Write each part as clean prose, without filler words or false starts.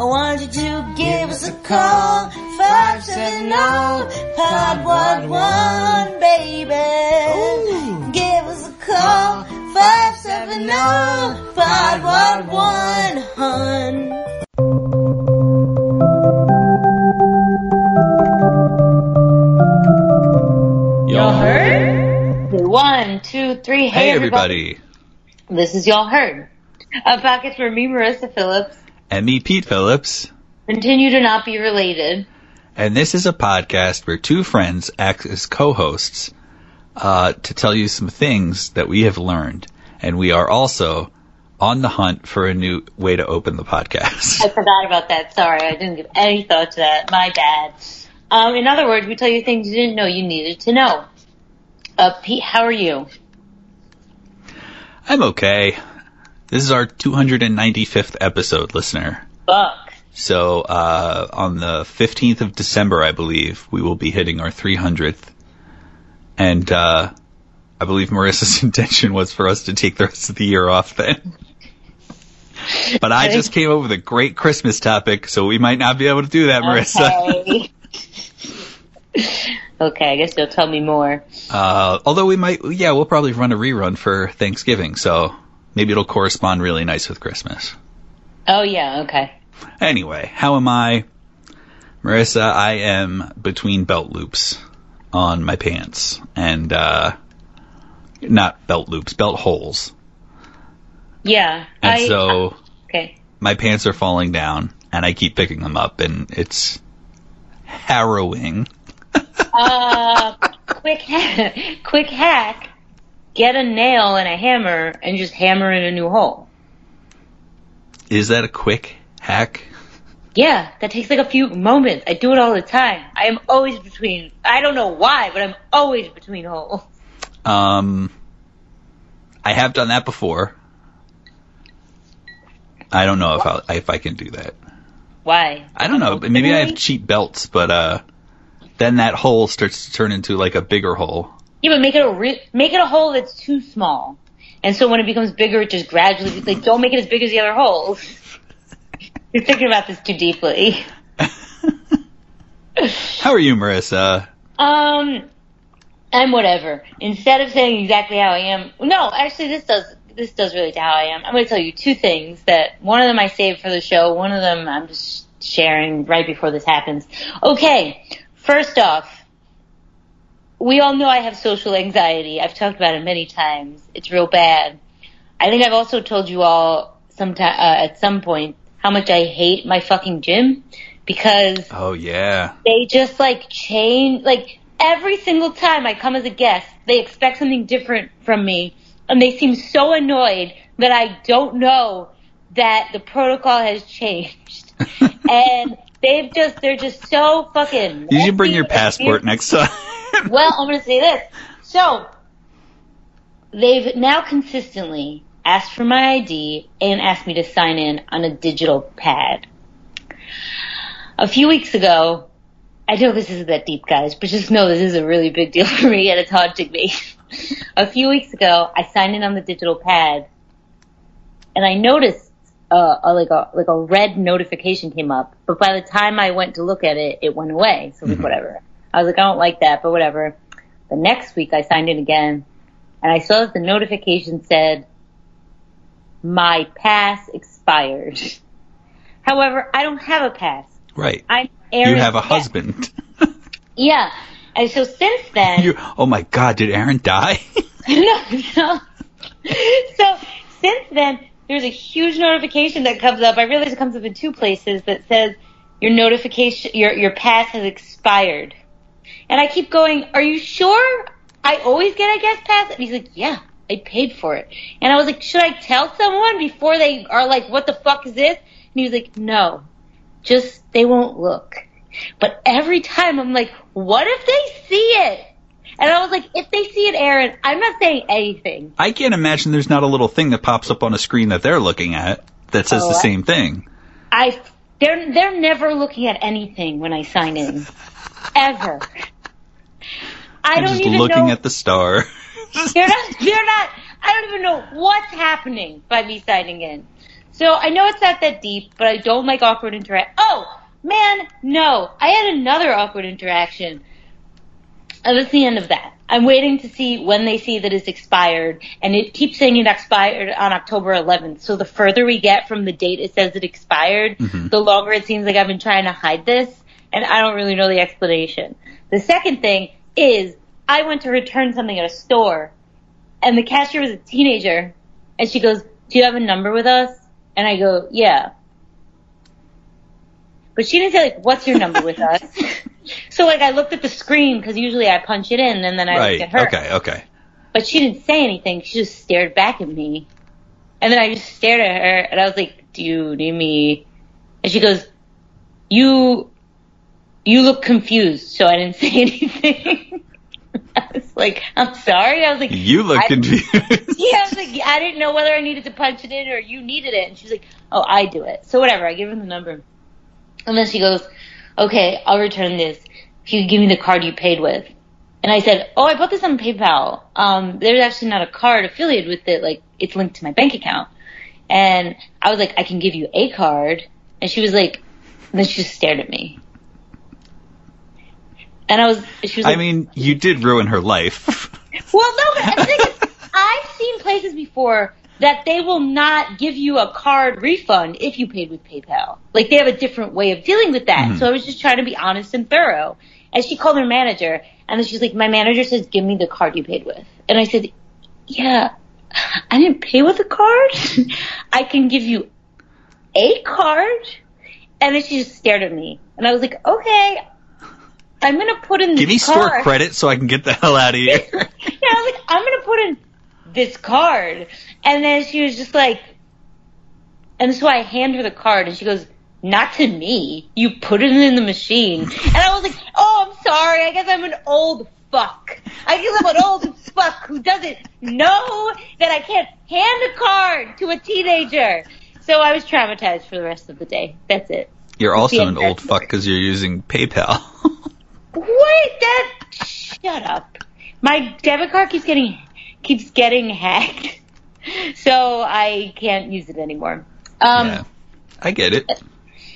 I want you to give us a call, 570-511, baby. Give us a call, 570-511, hun. Y'all heard? 1, 2, 3, hey everybody. This is Y'all Heard. A podcast for me, Marissa Phillips. And me, Pete Phillips. Continue to not be related. And this is a podcast where two friends act as co-hosts to tell you some things that we have learned. And we are also on the hunt for a new way to open the podcast. I forgot about that. Sorry, I didn't give any thought to that. My bad. In other words, we tell you things you didn't know you needed to know. Pete, how are you? I'm okay. This is our 295th episode, listener. Fuck. So on the 15th of December, I believe, we will be hitting our 300th. And I believe Marissa's intention was for us to take the rest of the year off then. But I just came up with a great Christmas topic, so we might not be able to do that, Marissa. Okay. Okay, I guess you'll tell me more. Although we might, yeah, we'll probably run a rerun for Thanksgiving, so... Maybe it'll correspond really nice with Christmas. Oh, yeah, okay. Anyway, how am I? Marissa, I am between belt loops on my pants. And not belt loops, belt holes. Yeah. And so okay. My pants are falling down, and I keep picking them up, and it's harrowing. Quick hack. Get a nail and a hammer and just hammer in a new hole. Is that a quick hack? Yeah, that takes like a few moments. I do it all the time. I am always between. I don't know why, but I'm always between holes. I have done that before. I don't know if I can do that. Why? I don't know. Maybe I have cheap belts, but then that hole starts to turn into like a bigger hole. Yeah, but make it a hole that's too small, and so when it becomes bigger, it just gradually like don't make it as big as the other holes. You're thinking about this too deeply. How are you, Marissa? I'm whatever. Instead of saying exactly how I am, no, actually this does relate to how I am. I'm going to tell you two things that one of them I saved for the show, one of them I'm just sharing right before this happens. Okay, first off. We all know I have social anxiety. I've talked about it many times. It's real bad. I think I've also told you all at some point how much I hate my fucking gym because oh yeah, they just like change. Like every single time I come as a guest, they expect something different from me, and they seem so annoyed that I don't know that the protocol has changed. And they're just so fucking. You should bring your passport next time. Well, I'm going to say this. So, they've now consistently asked for my ID and asked me to sign in on a digital pad. A few weeks ago, I know this isn't that deep, guys, but just know this is a really big deal for me and it's haunting me. A few weeks ago, I signed in on the digital pad and I noticed like a red notification came up, but by the time I went to look at it, it went away. So, mm-hmm. Whatever. I was like, I don't like that, but whatever. The next week I signed in again, and I saw that the notification said, my pass expired. However, I don't have a pass. Right. You have a husband. Yeah. And so since then... oh my God, did Aaron die? No. So since then, there's a huge notification that comes up. I realize it comes up in two places that says, your pass has expired. And I keep going, are you sure? I always get a guest pass. And he's like, yeah, I paid for it. And I was like, should I tell someone before they are like, what the fuck is this? And he was like, no, just they won't look. But every time I'm like, what if they see it? And I was like, if they see it, Aaron, I'm not saying anything. I can't imagine there's not a little thing that pops up on a screen that they're looking at that says the same thing. They're never looking at anything when I sign in. Ever. I don't even know. Just looking at the star. They're not. I don't even know what's happening by me signing in. So I know it's not that deep, but I don't like awkward interaction. Oh, man, no. I had another awkward interaction. That's the end of that. I'm waiting to see when they see that it's expired, and it keeps saying it expired on October 11th. So the further we get from the date it says it expired, the longer it seems like I've been trying to hide this, and I don't really know the explanation. The second thing is I went to return something at a store, and the cashier was a teenager, and she goes, "Do you have a number with us?" And I go, "Yeah." But she didn't say, like, "What's your number with us?" So, like, I looked at the screen because usually I punch it in, and then I looked at her. Okay. But she didn't say anything. She just stared back at me. And then I just stared at her, and I was like, "Do you need me?" And she goes, you look confused. So I didn't say anything. I was like, "I'm sorry." I was like, "You look confused." Yeah, I was like, "I didn't know whether I needed to punch it in or you needed it." And she was like, "Oh, I do it." So whatever. I give her the number. And then she goes, "Okay, I'll return this. If you give me the card you paid with." And I said, "Oh, I bought this on PayPal. There's actually not a card affiliated with it. Like, it's linked to my bank account." And I was like, "I can give you a card." And she was like, and then she just stared at me. And she was like, I mean, you did ruin her life. Well, no, but I think I've seen places before that they will not give you a card refund if you paid with PayPal. Like, they have a different way of dealing with that. So I was just trying to be honest and thorough. And she called her manager, and then she's like, "My manager says, give me the card you paid with." And I said, "Yeah, I didn't pay with a card. I can give you a card." And then she just stared at me. And I was like, "Okay, I'm going to put in this card. Give me store credit so I can get the hell out of here." Yeah, I was like, "I'm going to put in this card." And then she was just like, and so I hand her the card, and she goes, "Not to me. You put it in the machine." And I was like, "Oh, I'm sorry. I guess I'm an old fuck. I guess I'm an old fuck who doesn't know that I can't hand a card to a teenager." So I was traumatized for the rest of the day. That's it. You're also an old fuck because you're using PayPal. What? Shut up. My debit card keeps getting hacked, so I can't use it anymore. Yeah, I get it.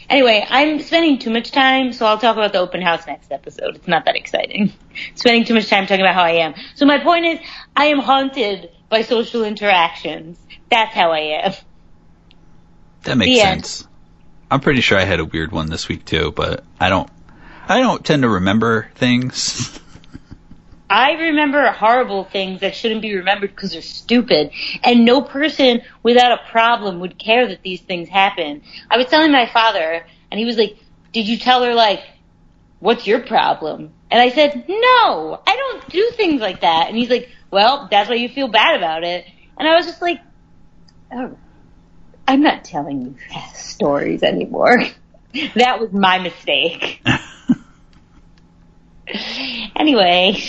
Anyway, I'm spending too much time, so I'll talk about the open house next episode. It's not that exciting. Spending too much time talking about how I am. So my point is, I am haunted by social interactions. That's how I am. That makes sense. I'm pretty sure I had a weird one this week too, but I don't tend to remember things. I remember horrible things that shouldn't be remembered because they're stupid. And no person without a problem would care that these things happen. I was telling my father, and he was like, "Did you tell her, like, what's your problem?" And I said, "No, I don't do things like that." And he's like, "Well, that's why you feel bad about it." And I was just like, "Oh, I'm not telling you stories anymore." That was my mistake. Anyway...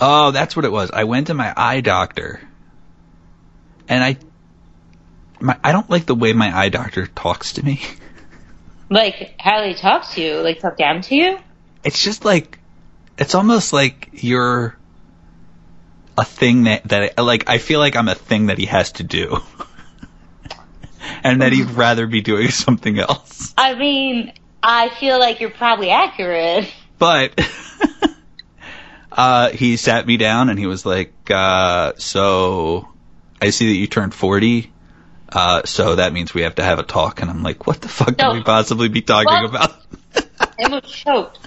Oh, that's what it was. I went to my eye doctor, and I don't like the way my eye doctor talks to me. Like, how they talk to you? Like, talk down to you? It's just like, it's almost like you're a thing that like, I feel like I'm a thing that he has to do. And that he'd rather be doing something else. I mean, I feel like you're probably accurate. But... he sat me down, and he was like, "So I see that you turned 40, so that means we have to have a talk." And I'm like, "What the fuck can we possibly be talking about?" I almost choked.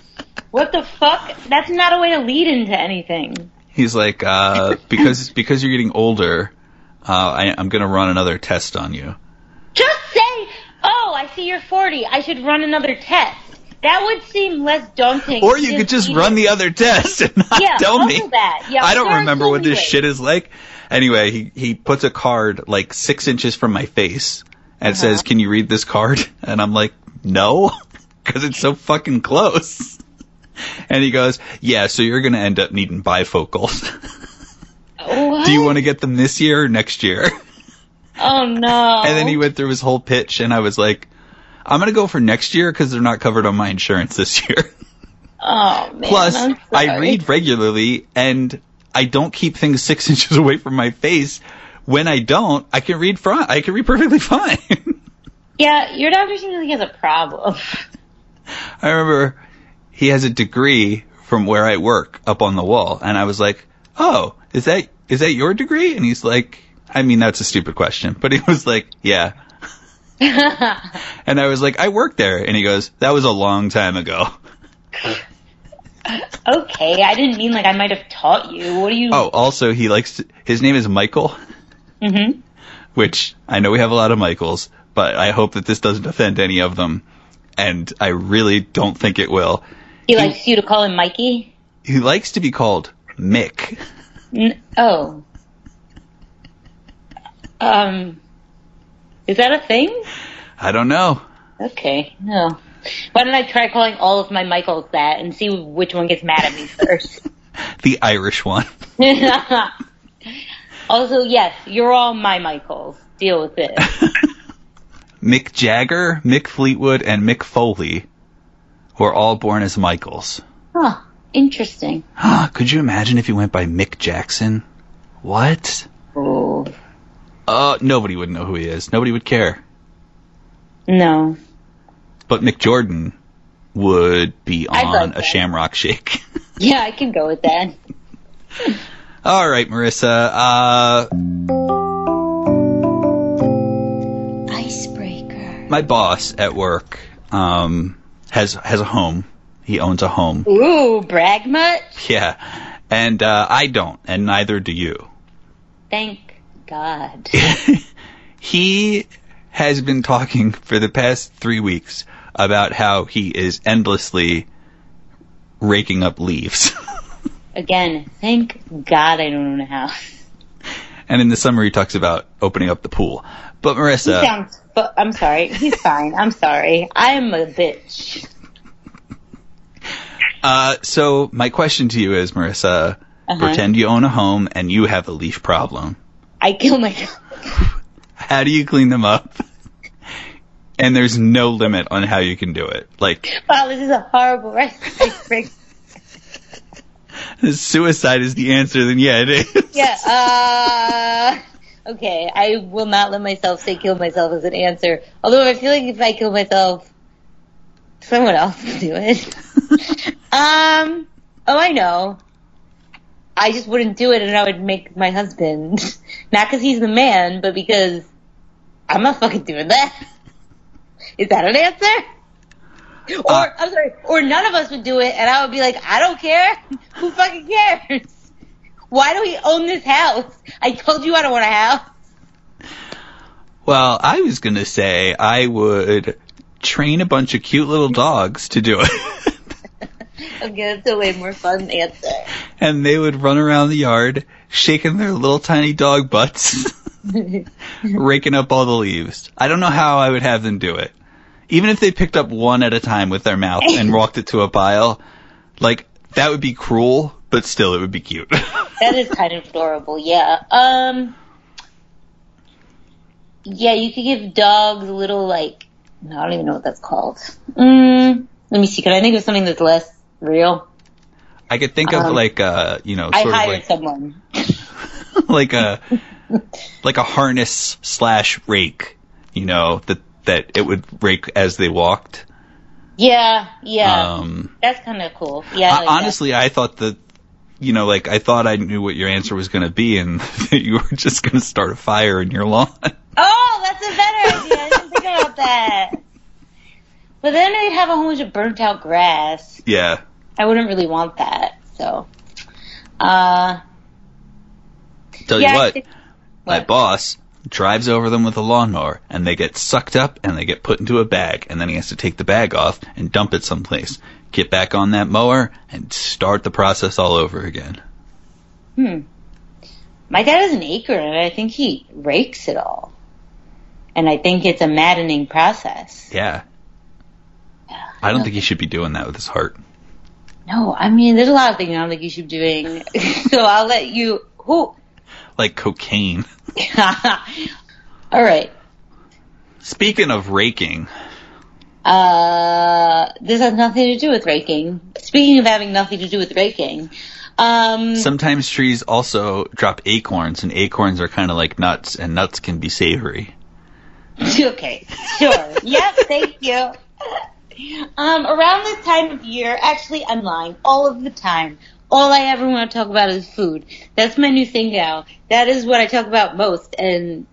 What the fuck? That's not a way to lead into anything. He's like, because you're getting older, I'm going to run another test on you. Just say, "Oh, I see you're 40. I should run another test." That would seem less daunting. Or you could just run the other test and not tell me. That. Yeah, I don't remember what this shit is like. Anyway, he puts a card like 6 inches from my face and says, "Can you read this card?" And I'm like, "No," because it's so fucking close. And he goes, "Yeah, so you're going to end up needing bifocals." What? "Do you want to get them this year or next year?" Oh, no. And then he went through his whole pitch, and I was like, "I'm going to go for next year because they're not covered on my insurance this year." Oh, man. Plus, I'm sorry. I read regularly, and I don't keep things 6 inches away from my face, When I don't, I can read perfectly fine. Yeah, your doctor seems like he has a problem. I remember he has a degree from where I work up on the wall, and I was like, "Oh, is that your degree?" And he's like, "I mean, that's a stupid question," but he was like, "Yeah." And I was like, "I work there," and he goes, "That was a long time ago." Okay, I didn't mean like I might have taught you. What do you? Oh, also, he likes to... his name is Michael. Mm-hmm. Which I know we have a lot of Michaels, but I hope that this doesn't offend any of them, and I really don't think it will. He likes you to call him Mikey? He likes to be called Mick. Oh. Is that a thing? I don't know. Okay, no. Why don't I try calling all of my Michaels that and see which one gets mad at me first? The Irish one. Also, yes, you're all my Michaels. Deal with it. Mick Jagger, Mick Fleetwood, and Mick Foley were all born as Michaels. Huh. Interesting. Could you imagine if you went by Mick Jackson? What? Oh. Nobody would know who he is. Nobody would care. No. But Mick Jordan would be on a Shamrock Shake. Yeah, I can go with that. All right, Marissa. Icebreaker. My boss at work has a home. He owns a home. Ooh, brag much? Yeah. And I don't, and neither do you. Thank God. He has been talking for the past 3 weeks about how he is endlessly raking up leaves. Again, thank God I don't own a house. And in the summer, he talks about opening up the pool. But Marissa... I'm sorry. He's fine. I'm sorry. I'm a bitch. So my question to you is, Marissa, Pretend you own a home and you have a leaf problem. I kill myself. How do you clean them up? And there's no limit on how you can do it. Wow, this is a horrible recipe. Suicide is the answer, then yeah, it is. Yeah, okay, I will not let myself say kill myself as an answer. Although I feel like if I kill myself, someone else will do it. I know. I just wouldn't do it, and I would make my husband. Not because he's the man, but because I'm not fucking doing that. Is that an answer? Or, I'm sorry, or none of us would do it, and I would be like, I don't care. Who fucking cares? Why do we own this house? I told you I don't want a house. Well, I was going to say I would train a bunch of cute little dogs to do it. Okay, that's a way more fun answer. And they would run around the yard, shaking their little tiny dog butts, raking up all the leaves. I don't know how I would have them do it. Even if they picked up one at a time with their mouth and walked it to a pile, that would be cruel, but still it would be cute. That is kind of adorable, yeah. Yeah, you could give dogs a little, I don't even know what that's called. Let me see, can I think of something that's less real? I could think of, I hired someone. like a harness / rake, that it would rake as they walked. Yeah. That's kind of cool. Yeah. Honestly, I thought that, I thought I knew what your answer was going to be and that you were just going to start a fire in your lawn. Oh, that's a better idea. I didn't think about that. But then I'd have a whole bunch of burnt out grass. Yeah. I wouldn't really want that. So, tell you what, my boss drives over them with a lawnmower, and they get sucked up, and they get put into a bag, and then he has to take the bag off and dump it someplace. Get back on that mower and start the process all over again. My dad has an acre, and I think he rakes it all. And I think it's a maddening process. Yeah. I don't think he should be doing that with his heart. No, I mean, there's a lot of things I don't think you should be doing, so I'll let you... Like cocaine. All right. Speaking of raking. This has nothing to do with raking. Speaking of having nothing to do with raking, Sometimes trees also drop acorns, and acorns are kind of like nuts, and nuts can be savory. Okay, sure. Yep, thank you. Around this time of year, actually, I'm lying, all of the time. All I ever want to talk about is food. That's my new thing now. That is what I talk about most, and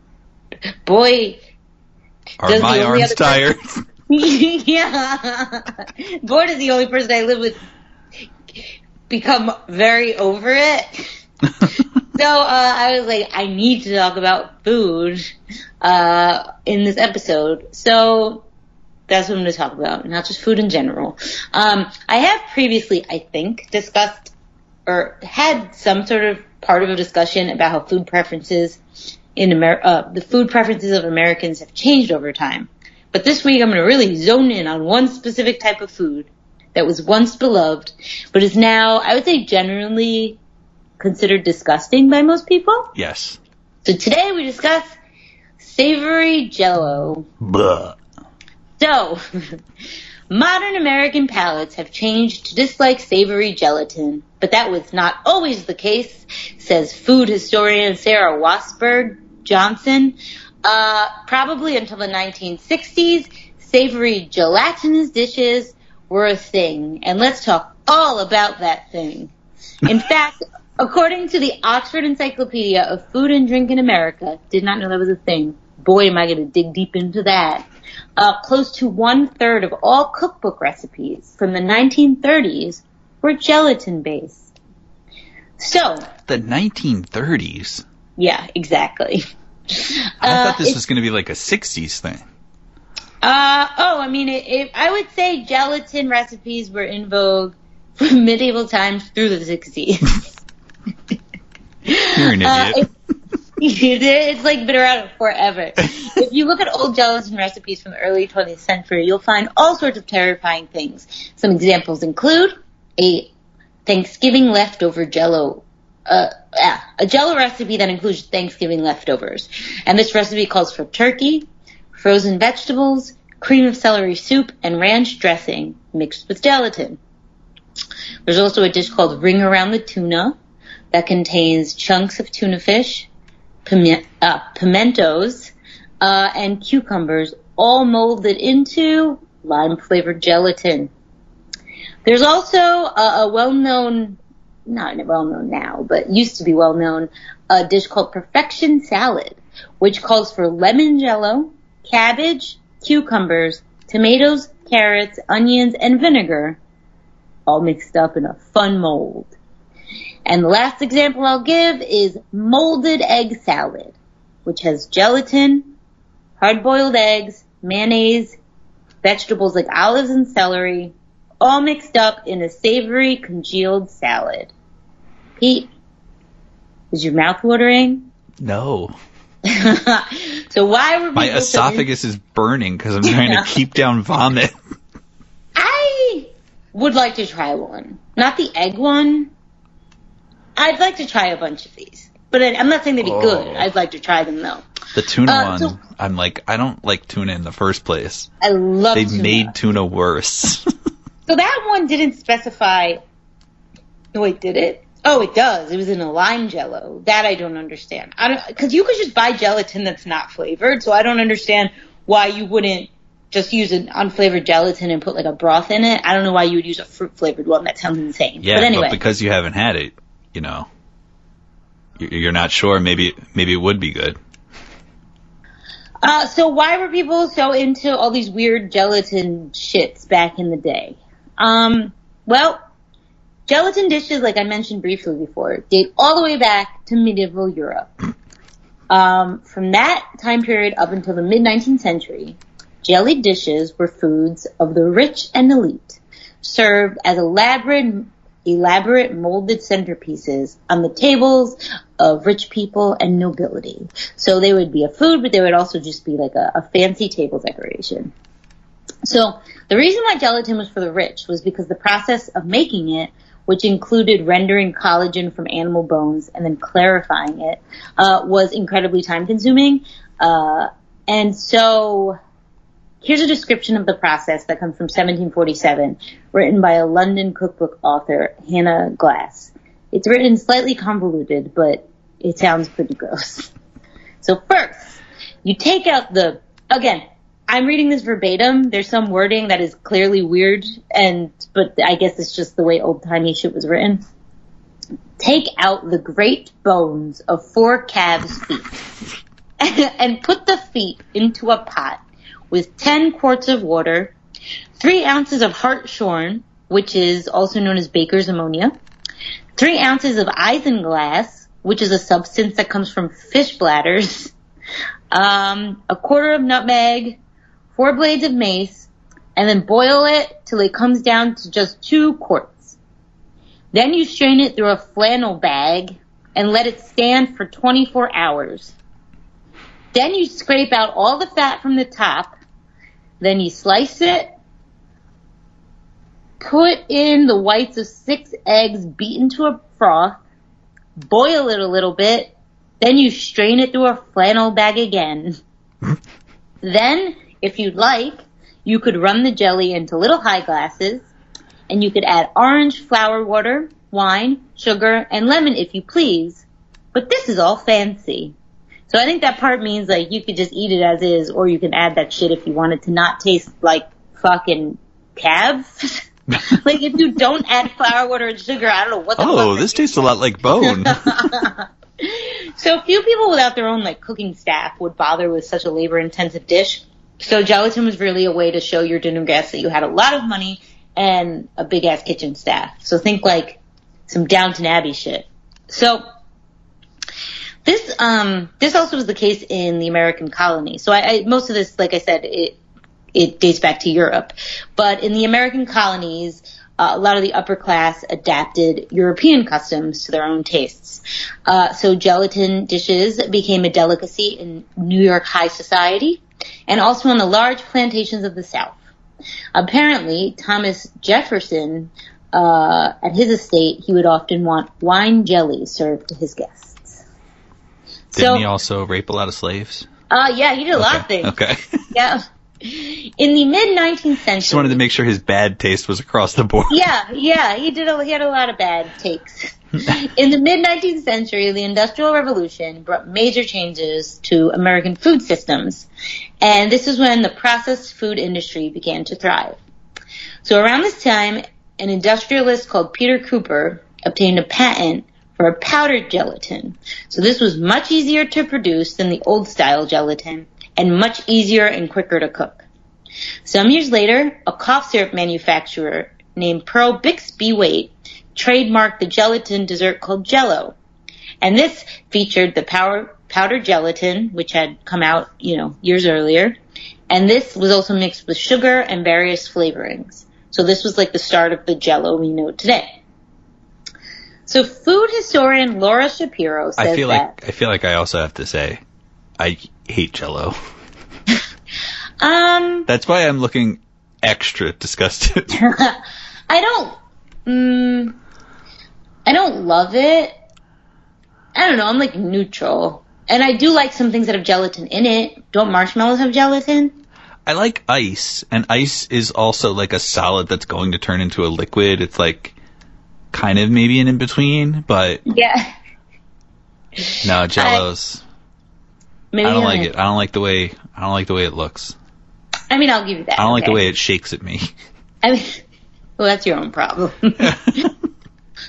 boy, are my arms tired? Yeah. Boy, does the only person I live with become very over it. So I was like, I need to talk about food in this episode. So that's what I'm going to talk about, not just food in general. I have previously, I think, discussed or had some sort of part of a discussion about how food preferences in America, the food preferences of Americans have changed over time. But this week I'm going to really zone in on one specific type of food that was once beloved, but is now, I would say, generally considered disgusting by most people. Yes. So today we discuss savory Jell-O. Blah. So, modern American palates have changed to dislike savory gelatin, but that was not always the case, says food historian Sarah Wasberg Johnson. Probably until the 1960s, savory gelatinous dishes were a thing, and let's talk all about that thing. In fact, according to the Oxford Encyclopedia of Food and Drink in America, did not know that was a thing. Boy, am I going to dig deep into that. Close to 1/3 of all cookbook recipes from the 1930s were gelatin-based. So... The 1930s? Yeah, exactly. I thought this was going to be like a 60s thing. I would say gelatin recipes were in vogue from medieval times through the 60s. You're an idiot. It's like been around forever. If you look at old gelatin recipes from the early 20th century, you'll find all sorts of terrifying things. Some examples include a Thanksgiving leftover Jell-O, a Jell-O recipe that includes Thanksgiving leftovers. And this recipe calls for turkey, frozen vegetables, cream of celery soup, and ranch dressing mixed with gelatin. There's also a dish called Ring Around the Tuna that contains chunks of tuna fish, pimentos, and cucumbers, all molded into lime-flavored gelatin. There's also a well-known, not well-known now, but used to be well-known, a dish called Perfection Salad, which calls for lemon Jell-O, cabbage, cucumbers, tomatoes, carrots, onions, and vinegar, all mixed up in a fun mold. And the last example I'll give is molded egg salad, which has gelatin, hard-boiled eggs, mayonnaise, vegetables like olives and celery, all mixed up in a savory congealed salad. Pete, is your mouth watering? No. So why were my esophagus is burning because I'm trying to keep down vomit. I would like to try one. Not the egg one. I'd like to try a bunch of these. But I'm not saying they'd be good. I'd like to try them, though. The tuna one, so, I'm like, I don't like tuna in the first place. I love tuna. They made tuna worse. So that one didn't specify... Wait, did it? Oh, it does. It was in a lime Jell-O. That I don't understand. Because you could just buy gelatin that's not flavored, so I don't understand why you wouldn't just use an unflavored gelatin and put, like, a broth in it. I don't know why you would use a fruit-flavored one. That sounds insane. Yeah, but anyway. But because you haven't had it. You know, you're not sure. Maybe it would be good. So why were people so into all these weird gelatin shits back in the day? Well, gelatin dishes, like I mentioned briefly before, date all the way back to medieval Europe. From that time period up until the mid-19th century, jelly dishes were foods of the rich and elite, served as elaborate molded centerpieces on the tables of rich people and nobility. So they would be a food, but they would also just be like a fancy table decoration. So the reason why gelatin was for the rich was because the process of making it, which included rendering collagen from animal bones and then clarifying it, was incredibly time-consuming. And so... Here's a description of the process that comes from 1747, written by a London cookbook author, Hannah Glass. It's written slightly convoluted, but it sounds pretty gross. So first, you take out the, again, I'm reading this verbatim. There's some wording that is clearly weird, but I guess it's just the way old-timey shit was written. Take out the great bones of 4 calves' feet and put the feet into a pot with 10 quarts of water, 3 ounces of hartshorn, which is also known as baker's ammonia, 3 ounces of isinglass, which is a substance that comes from fish bladders, a quarter of nutmeg, 4 blades of mace, and then boil it till it comes down to just 2 quarts. Then you strain it through a flannel bag and let it stand for 24 hours. Then you scrape out all the fat from the top. Then you slice it. Put in the whites of 6 eggs beaten to a froth. Boil it a little bit. Then you strain it through a flannel bag again. Then, if you'd like, you could run the jelly into little high glasses, and you could add orange flower water, wine, sugar, and lemon if you please. But this is all fancy. So I think that part means, like, you could just eat it as is, or you can add that shit if you want it to not taste like fucking calves. Like, if you don't add flour, water, and sugar, I don't know what the fuck. Oh, this tastes a lot like bone. So few people without their own, like, cooking staff would bother with such a labor-intensive dish. So gelatin was really a way to show your dinner guests that you had a lot of money and a big-ass kitchen staff. So think, like, some Downton Abbey shit. So this also was the case in the American colony. So I most of this, like I said, it dates back to Europe. But in the American colonies, a lot of the upper class adapted European customs to their own tastes. So gelatin dishes became a delicacy in New York high society and also on the large plantations of the South. Apparently, Thomas Jefferson, at his estate, he would often want wine jelly served to his guests. Didn't he also rape a lot of slaves? Yeah, he did a lot of things. Okay. Yeah. In the mid-19th century... Just wanted to make sure his bad taste was across the board. Yeah, he had a lot of bad takes. In the mid-19th century, the Industrial Revolution brought major changes to American food systems, and this is when the processed food industry began to thrive. So around this time, an industrialist called Peter Cooper obtained a patent for a powdered gelatin. So this was much easier to produce than the old-style gelatin, and much easier and quicker to cook. Some years later, a cough syrup manufacturer named Pearl Bixby Wait trademarked the gelatin dessert called Jell-O. And this featured the powdered gelatin, which had come out, years earlier. And this was also mixed with sugar and various flavorings. So this was like the start of the Jell-O we know today. So food historian Laura Shapiro says I feel like I also have to say, I hate Jell-O. That's why I'm looking extra disgusted. I don't love it. I don't know. I'm like neutral. And I do like some things that have gelatin in it. Don't marshmallows have gelatin? I like ice. And ice is also like a solid that's going to turn into a liquid. It's like kind of maybe an in-between, but... Yeah. No, Jell-O's... Maybe I don't like it. I don't like the way it looks. I mean, I'll give you that. I don't like the way it shakes at me. I mean, well, that's your own problem.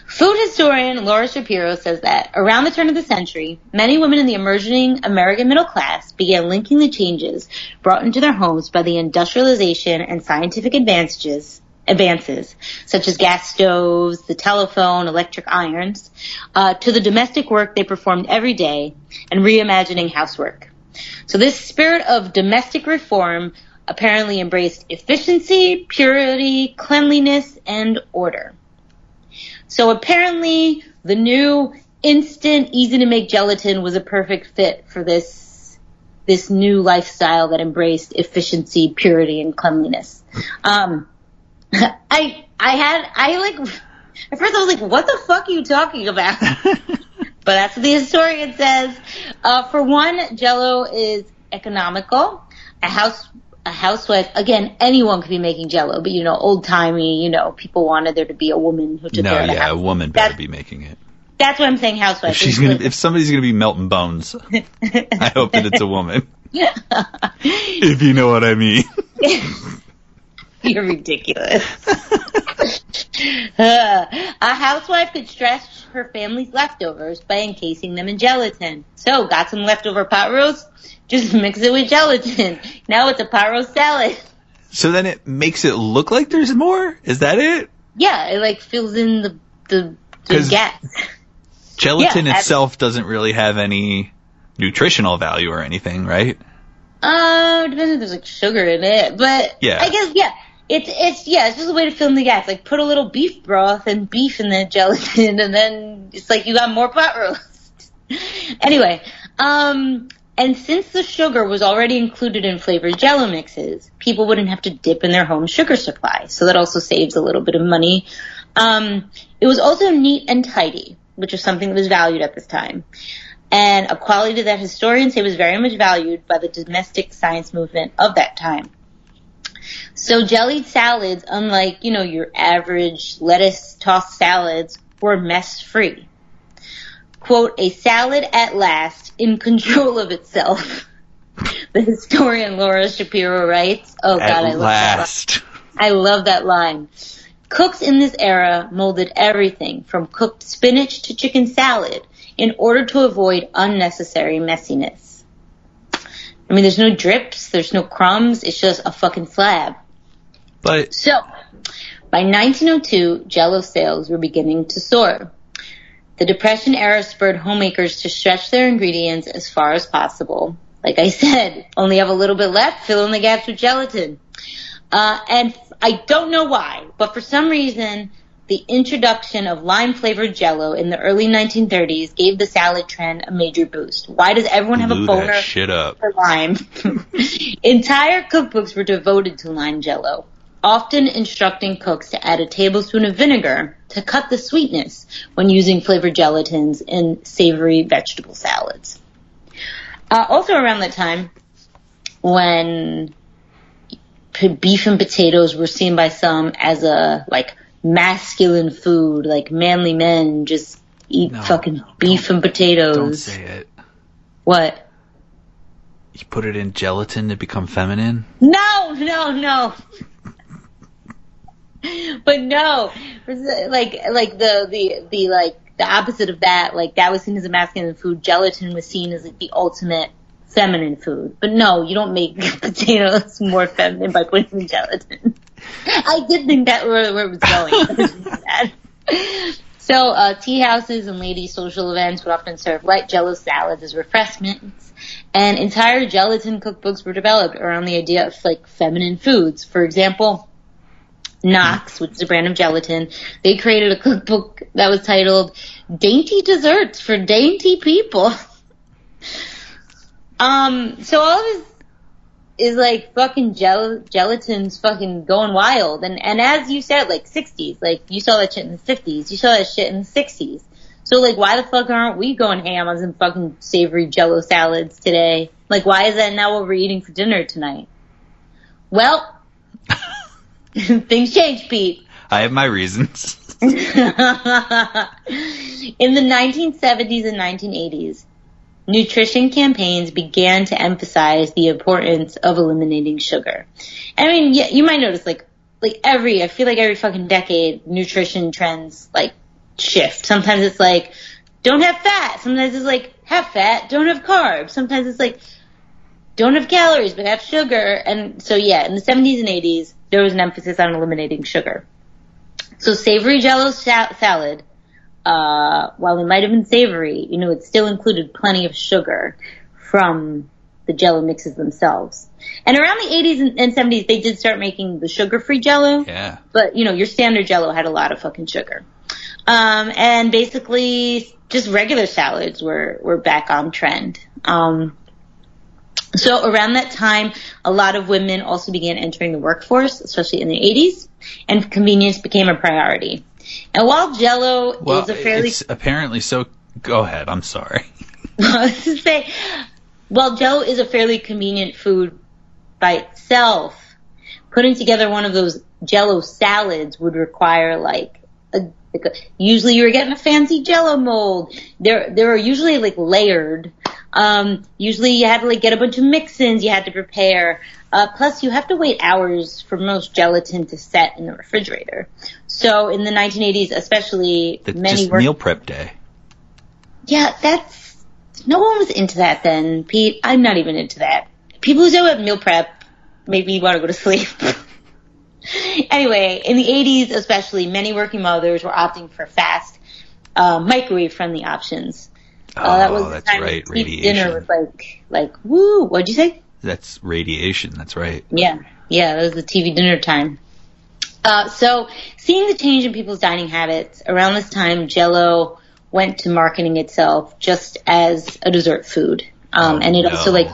Food historian Laura Shapiro says that around the turn of the century, many women in the emerging American middle class began linking the changes brought into their homes by the industrialization and scientific advances such as gas stoves, the telephone, electric irons, to the domestic work they performed every day and reimagining housework. So this spirit of domestic reform apparently embraced efficiency, purity, cleanliness, and order. So apparently the new instant, easy-to-make gelatin was a perfect fit for this new lifestyle that embraced efficiency, purity, and cleanliness. At first I was like, what the fuck are you talking about? But that's what the historian says. For one, Jell-O is economical. A housewife, again, anyone could be making Jell-O, but old timey, people wanted there to be a woman who took care of the house. A woman better be making it. That's what I'm saying, housewife. If somebody's going to be melting bones, I hope that it's a woman. If you know what I mean. You're ridiculous. A housewife could stretch her family's leftovers by encasing them in gelatin. So, got some leftover pot roast? Just mix it with gelatin. Now it's a pot roast salad. So then it makes it look like there's more? Is that it? Yeah, it like fills in the gap. Gelatin itself doesn't really have any nutritional value or anything, right? It depends if there's like sugar in it, but yeah. I guess it's just a way to fill in the gaps. Like put a little beef broth and beef in the gelatin, and then it's like you got more pot roast. Anyway, and since the sugar was already included in flavored Jell-O mixes, people wouldn't have to dip in their home sugar supply. So that also saves a little bit of money. It was also neat and tidy, which is something that was valued at this time. And a quality that historians say was very much valued by the domestic science movement of that time. So jellied salads, unlike, your average lettuce tossed salads, were mess-free. Quote, a salad at last in control of itself. The historian Laura Shapiro writes, oh God, I love that line. Cooks in this era molded everything from cooked spinach to chicken salad in order to avoid unnecessary messiness. I mean, there's no drips, there's no crumbs, it's just a fucking slab. So, by 1902, Jell-O sales were beginning to soar. The Depression era spurred homemakers to stretch their ingredients as far as possible. Like I said, only have a little bit left, fill in the gaps with gelatin. And I don't know why, but for some reason, the introduction of lime-flavored Jell-O in the early 1930s gave the salad trend a major boost. Why does everyone have a boner for lime? Entire cookbooks were devoted to lime Jell-O, often instructing cooks to add a tablespoon of vinegar to cut the sweetness when using flavored gelatins in savory vegetable salads. Also around that time, when beef and potatoes were seen by some as a, masculine food, like manly men just eat beef and potatoes. Don't say it. What? You put it in gelatin to become feminine? No. But no, the opposite of that, that was seen as a masculine food. Gelatin was seen as the ultimate feminine food. But no, you don't make potatoes more feminine by putting in gelatin. I did think that where it was going. So, tea houses and ladies' social events would often serve light Jell-O salads as refreshments, and entire gelatin cookbooks were developed around the idea of, feminine foods. For example, Knox, which is a brand of gelatin, they created a cookbook that was titled Dainty Desserts for Dainty People. So all of this is fucking gelatin's fucking going wild. And as you said, 60s, you saw that shit in the 50s. You saw that shit in the 60s. So, why the fuck aren't we going ham on some fucking savory Jell-O salads today? Why is that not what we're eating for dinner tonight? Well, things change, Pete. I have my reasons. In the 1970s and 1980s, nutrition campaigns began to emphasize the importance of eliminating sugar. I mean, yeah, you might notice, I feel every fucking decade, nutrition trends, shift. Sometimes it's don't have fat. Sometimes it's have fat, don't have carbs. Sometimes it's don't have calories, but have sugar. And so, yeah, in the 70s and 80s, there was an emphasis on eliminating sugar. So savory Jell-O salad, while it might have been savory, it still included plenty of sugar from the Jell-O mixes themselves. And around the 80s and 70s, they did start making the sugar-free Jell-O. Yeah. But, your standard Jell-O had a lot of fucking sugar. And basically, just regular salads were back on trend. So around that time, a lot of women also began entering the workforce, especially in the 80s, and convenience became a priority. And while Jell-O is a fairly... It's apparently so... Go ahead, I'm sorry. I was going to say, while Jell-O is a fairly convenient food by itself, putting together one of those Jell-O salads would require, because usually you're getting a fancy Jell-O mold. There are usually like layered. Usually you had to like get a bunch of mix-ins you had to prepare. Plus you have to wait hours for most gelatin to set in the refrigerator. So in the 1980s, especially meal prep day. Yeah, no one was into that then, Pete. I'm not even into that. People who do it meal prep make me want to go to sleep. Anyway, in the 80s especially, many working mothers were opting for fast, microwave-friendly options. That was the time when dinner was like, woo, what'd you say? That's radiation, that's right. Yeah, that was the TV dinner time. So seeing the change in people's dining habits, around this time, Jell-O went to marketing itself just as a dessert food. Also like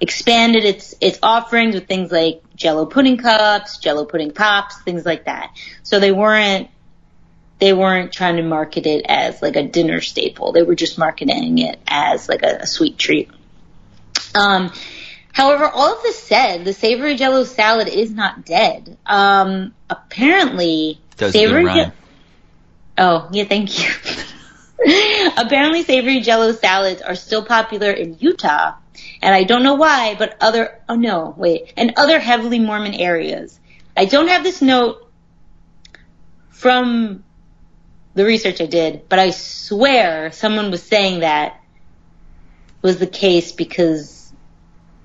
expanded its offerings with things like Jell-O pudding cups, Jell-O pudding pops, things like that. So they weren't trying to market it as like a dinner staple. They were just marketing it as like a sweet treat. However, all of this said, the savory Jell-O salad is not dead. Apparently, thank you. Apparently, savory Jell-O salads are still popular in Utah, and I don't know why, but other heavily Mormon areas. I don't have this note from the research I did, but I swear someone was saying that was the case because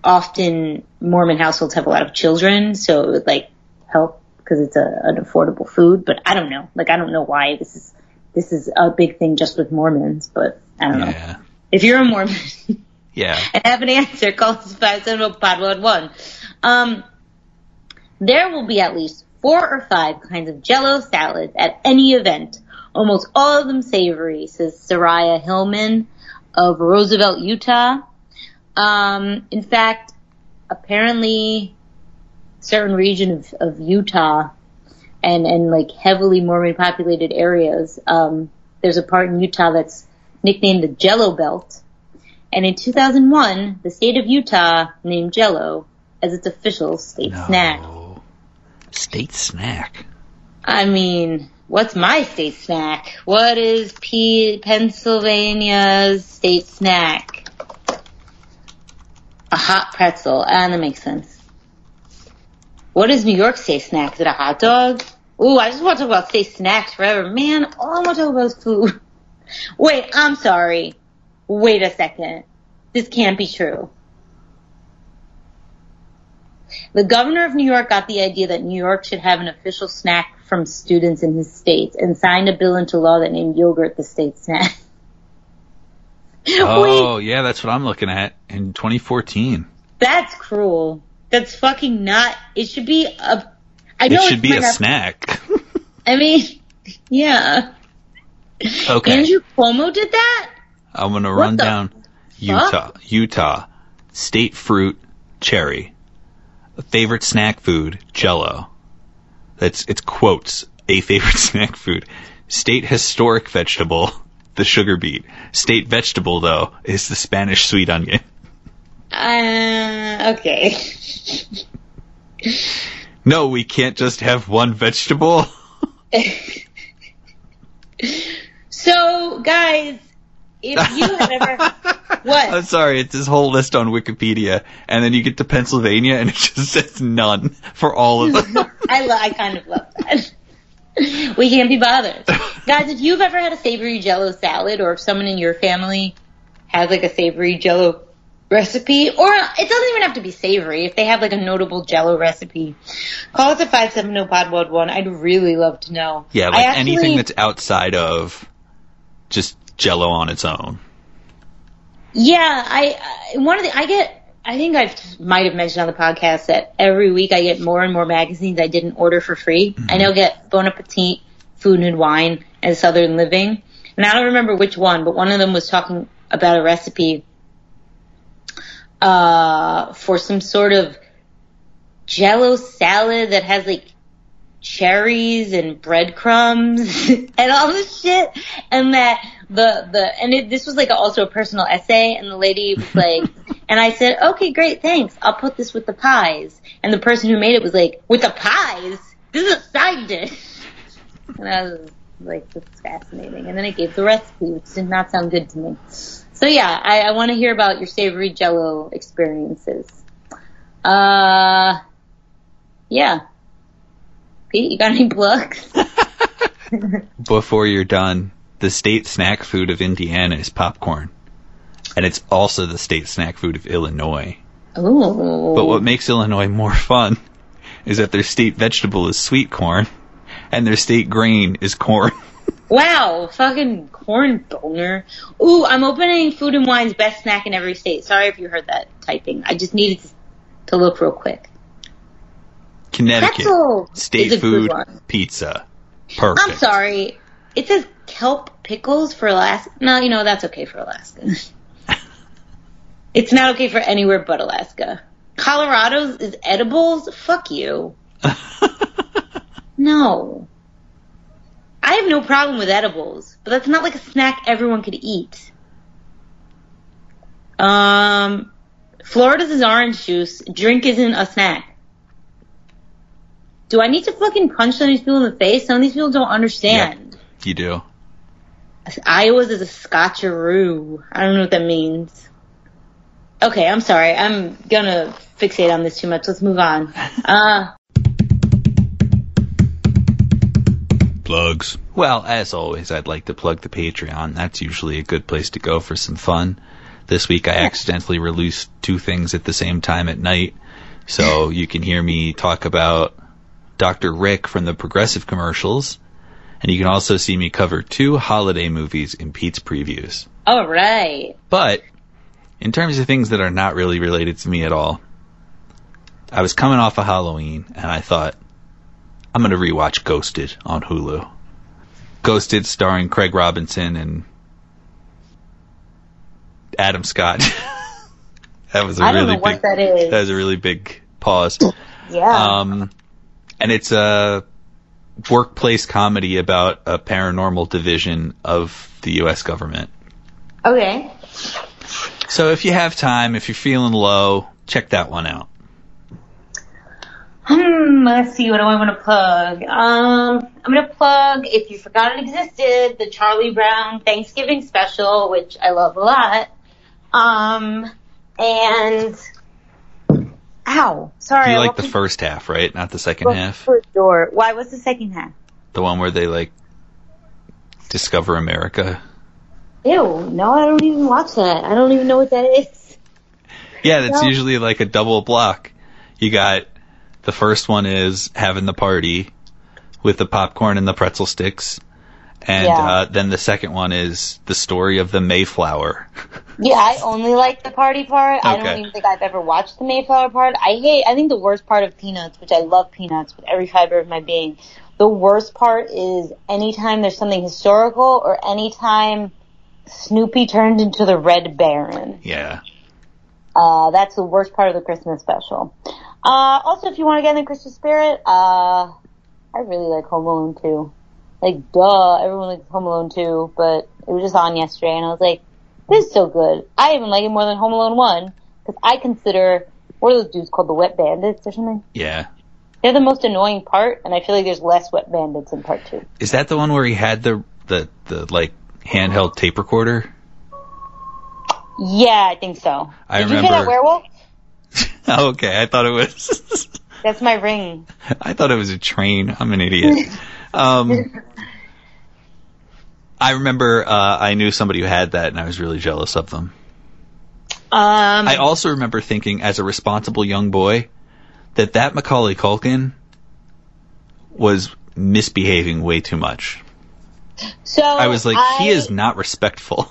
often Mormon households have a lot of children, so it would like help because it's an affordable food. But I don't know. Like, I don't know why this is a big thing just with Mormons, but I don't know. If you're a Mormon and have an answer, call us 570-5111. There will be at least 4 or 5 kinds of Jell-O salads at any event, almost all of them savory, says Soraya Hillman of Roosevelt, Utah. In fact, apparently a certain region of Utah and like heavily Mormon populated areas. There's a part in Utah that's nicknamed the Jell-O Belt. And in 2001, the state of Utah named Jell-O as its official state snack. State snack? I mean, what's my state snack? What is Pennsylvania's state snack? A hot pretzel. That makes sense. What is New York's state snack? Is it a hot dog? Ooh, I just want to talk about state snacks forever. Man, all I want to talk about is food. Wait, I'm sorry. Wait a second. This can't be true. The governor of New York got the idea that New York should have an official snack from students in his state and signed a bill into law that named yogurt the state snack. Oh, wait. Yeah, that's what I'm looking at in 2014. That's cruel. That's fucking not. It should be a. I know it should be a snack. I mean, yeah. Okay. Andrew Cuomo did that? I'm going to run down fuck? Utah. State fruit, cherry. A favorite snack food, Jell-O. It's quotes, a favorite snack food. State historic vegetable, the sugar beet. State vegetable, though, is the Spanish sweet onion. Okay. No, we can't just have one vegetable. So, guys, if you had ever... What? I'm sorry, it's this whole list on Wikipedia, and then you get to Pennsylvania, and it just says none for all of them. I kind of love that. We can't be bothered. Guys, if you've ever had a savory Jell-O salad, or if someone in your family has, like, a savory Jell-O recipe, or it doesn't even have to be savory. If they have like a notable Jell-O recipe, call us at 570-POD-WOD-1. I'd really love to know. Yeah, like anything that's outside of just Jell-O on its own. Yeah, I think I might have mentioned on the podcast that every week I get more and more magazines I didn't order for free. Mm-hmm. I now get Bon Appetit, Food and Wine, and Southern Living, and I don't remember which one, but one of them was talking about a recipe for some sort of Jell-O salad that has like cherries and breadcrumbs and all this shit, and that this was like also a personal essay, and the lady was like, and I said, okay, great, thanks, I'll put this with the pies, and the person who made it was like, with the pies? This is a side dish. And I was Like, that's fascinating. And then I gave the recipe, which did not sound good to me. So, yeah, I want to hear about your savory Jell-O experiences. Yeah. Pete, you got any plugs? Before you're done, the state snack food of Indiana is popcorn. And it's also the state snack food of Illinois. Ooh. But what makes Illinois more fun is that their state vegetable is sweet corn, and their state grain is corn. Wow, fucking corn boner. Ooh, I'm opening Food and Wine's best snack in every state. Sorry if you heard that typing. I just needed to look real quick. Connecticut, state food, pizza. Perfect. I'm sorry. It says kelp pickles for Alaska. No, you know, that's okay for Alaska. It's not okay for anywhere but Alaska. Colorado's is edibles? Fuck you. No. I have no problem with edibles, but that's not like a snack everyone could eat. Florida's is orange juice. Drink isn't a snack. Do I need to fucking punch some of these people in the face? Some of these people don't understand. Yep, you do. Iowa's is a scotcheroo. I don't know what that means. Okay, I'm sorry. I'm going to fixate on this too much. Let's move on. Plugs. Well, as always, I'd like to plug the Patreon. That's usually a good place to go for some fun. This week I accidentally released two things at the same time at night. So you can hear me talk about Dr. Rick from the Progressive commercials. And you can also see me cover two holiday movies in Pete's previews. All right. But in terms of things that are not really related to me at all, I was coming off of Halloween, and I thought, I'm going to rewatch Ghosted on Hulu. Ghosted, starring Craig Robinson and Adam Scott. I don't know what that is. That was a really big pause. Yeah. And it's a workplace comedy about a paranormal division of the U.S. government. Okay. So if you have time, if you're feeling low, check that one out. Let's see, what do I want to plug? I'm going to plug, if you forgot it existed, the Charlie Brown Thanksgiving special, which I love a lot. Sorry. You like the first half, right? Not the second half? Sure. Why was the second half? The one where they, like, discover America. Ew, no, I don't even watch that. I don't even know what that is. Yeah, that's usually like a double block. You got the first one is having the party with the popcorn and the pretzel sticks. And then the second one is the story of the Mayflower. Yeah, I only like the party part. Okay. I don't even think I've ever watched the Mayflower part. I think the worst part of Peanuts, which I love Peanuts with every fiber of my being. The worst part is anytime there's something historical or anytime Snoopy turned into the Red Baron. Yeah. That's the worst part of the Christmas special. Also, if you want to get in the Christmas spirit, I really like Home Alone 2. Like, duh, everyone likes Home Alone 2, but it was just on yesterday, and I was like, this is so good. I even like it more than Home Alone 1, because I consider, what are those dudes called, the Wet Bandits or something? Yeah. They're the most annoying part, and I feel like there's less Wet Bandits in part 2. Is that the one where he had the handheld tape recorder? Yeah, I think so. Did you hear that werewolf? Oh, okay, I thought it was... That's my ring. I thought it was a train. I'm an idiot. I remember I knew somebody who had that, and I was really jealous of them. I also remember thinking, as a responsible young boy, that Macaulay Culkin was misbehaving way too much. So I was like, he is not respectful.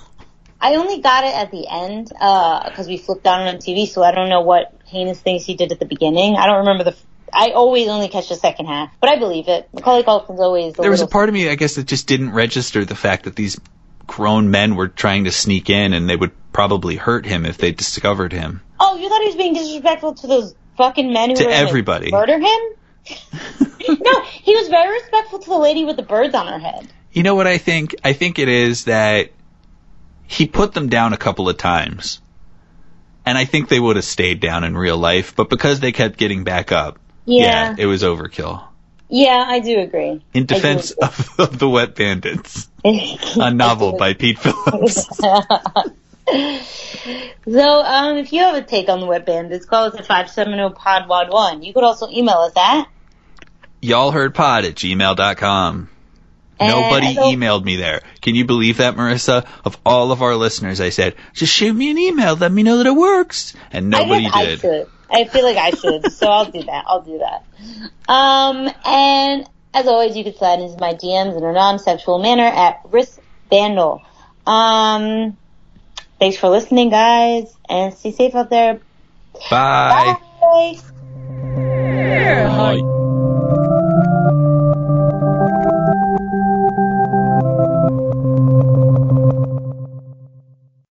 I only got it at the end because we flipped on it on TV, so I don't know what heinous things he did at the beginning. I don't remember I always only catch the second half, but I believe it. Macaulay Culkin's always... There was a part of me, I guess, that just didn't register the fact that these grown men were trying to sneak in, and they would probably hurt him if they discovered him. Oh, you thought he was being disrespectful to those fucking men who were everybody. Murder him? No, he was very respectful to the lady with the birds on her head. You know what I think? I think it is that he put them down a couple of times. And I think they would have stayed down in real life, but because they kept getting back up, yeah it was overkill. Yeah, I do agree. In defense of the Wet Bandits, a novel by Pete Phillips. So if you have a take on the Wet Bandits, call us at 570-POD-WOD1. You could also email us at yallheardpod@gmail.com. Nobody emailed me there. Can you believe that, Marissa? Of all of our listeners, I said, just shoot me an email. Let me know that it works. And nobody did. I feel like I should, so I'll do that. And as always, you can slide into my DMs in a non-sexual manner at Riss Bandle. Thanks for listening, guys, and stay safe out there. Bye. Bye.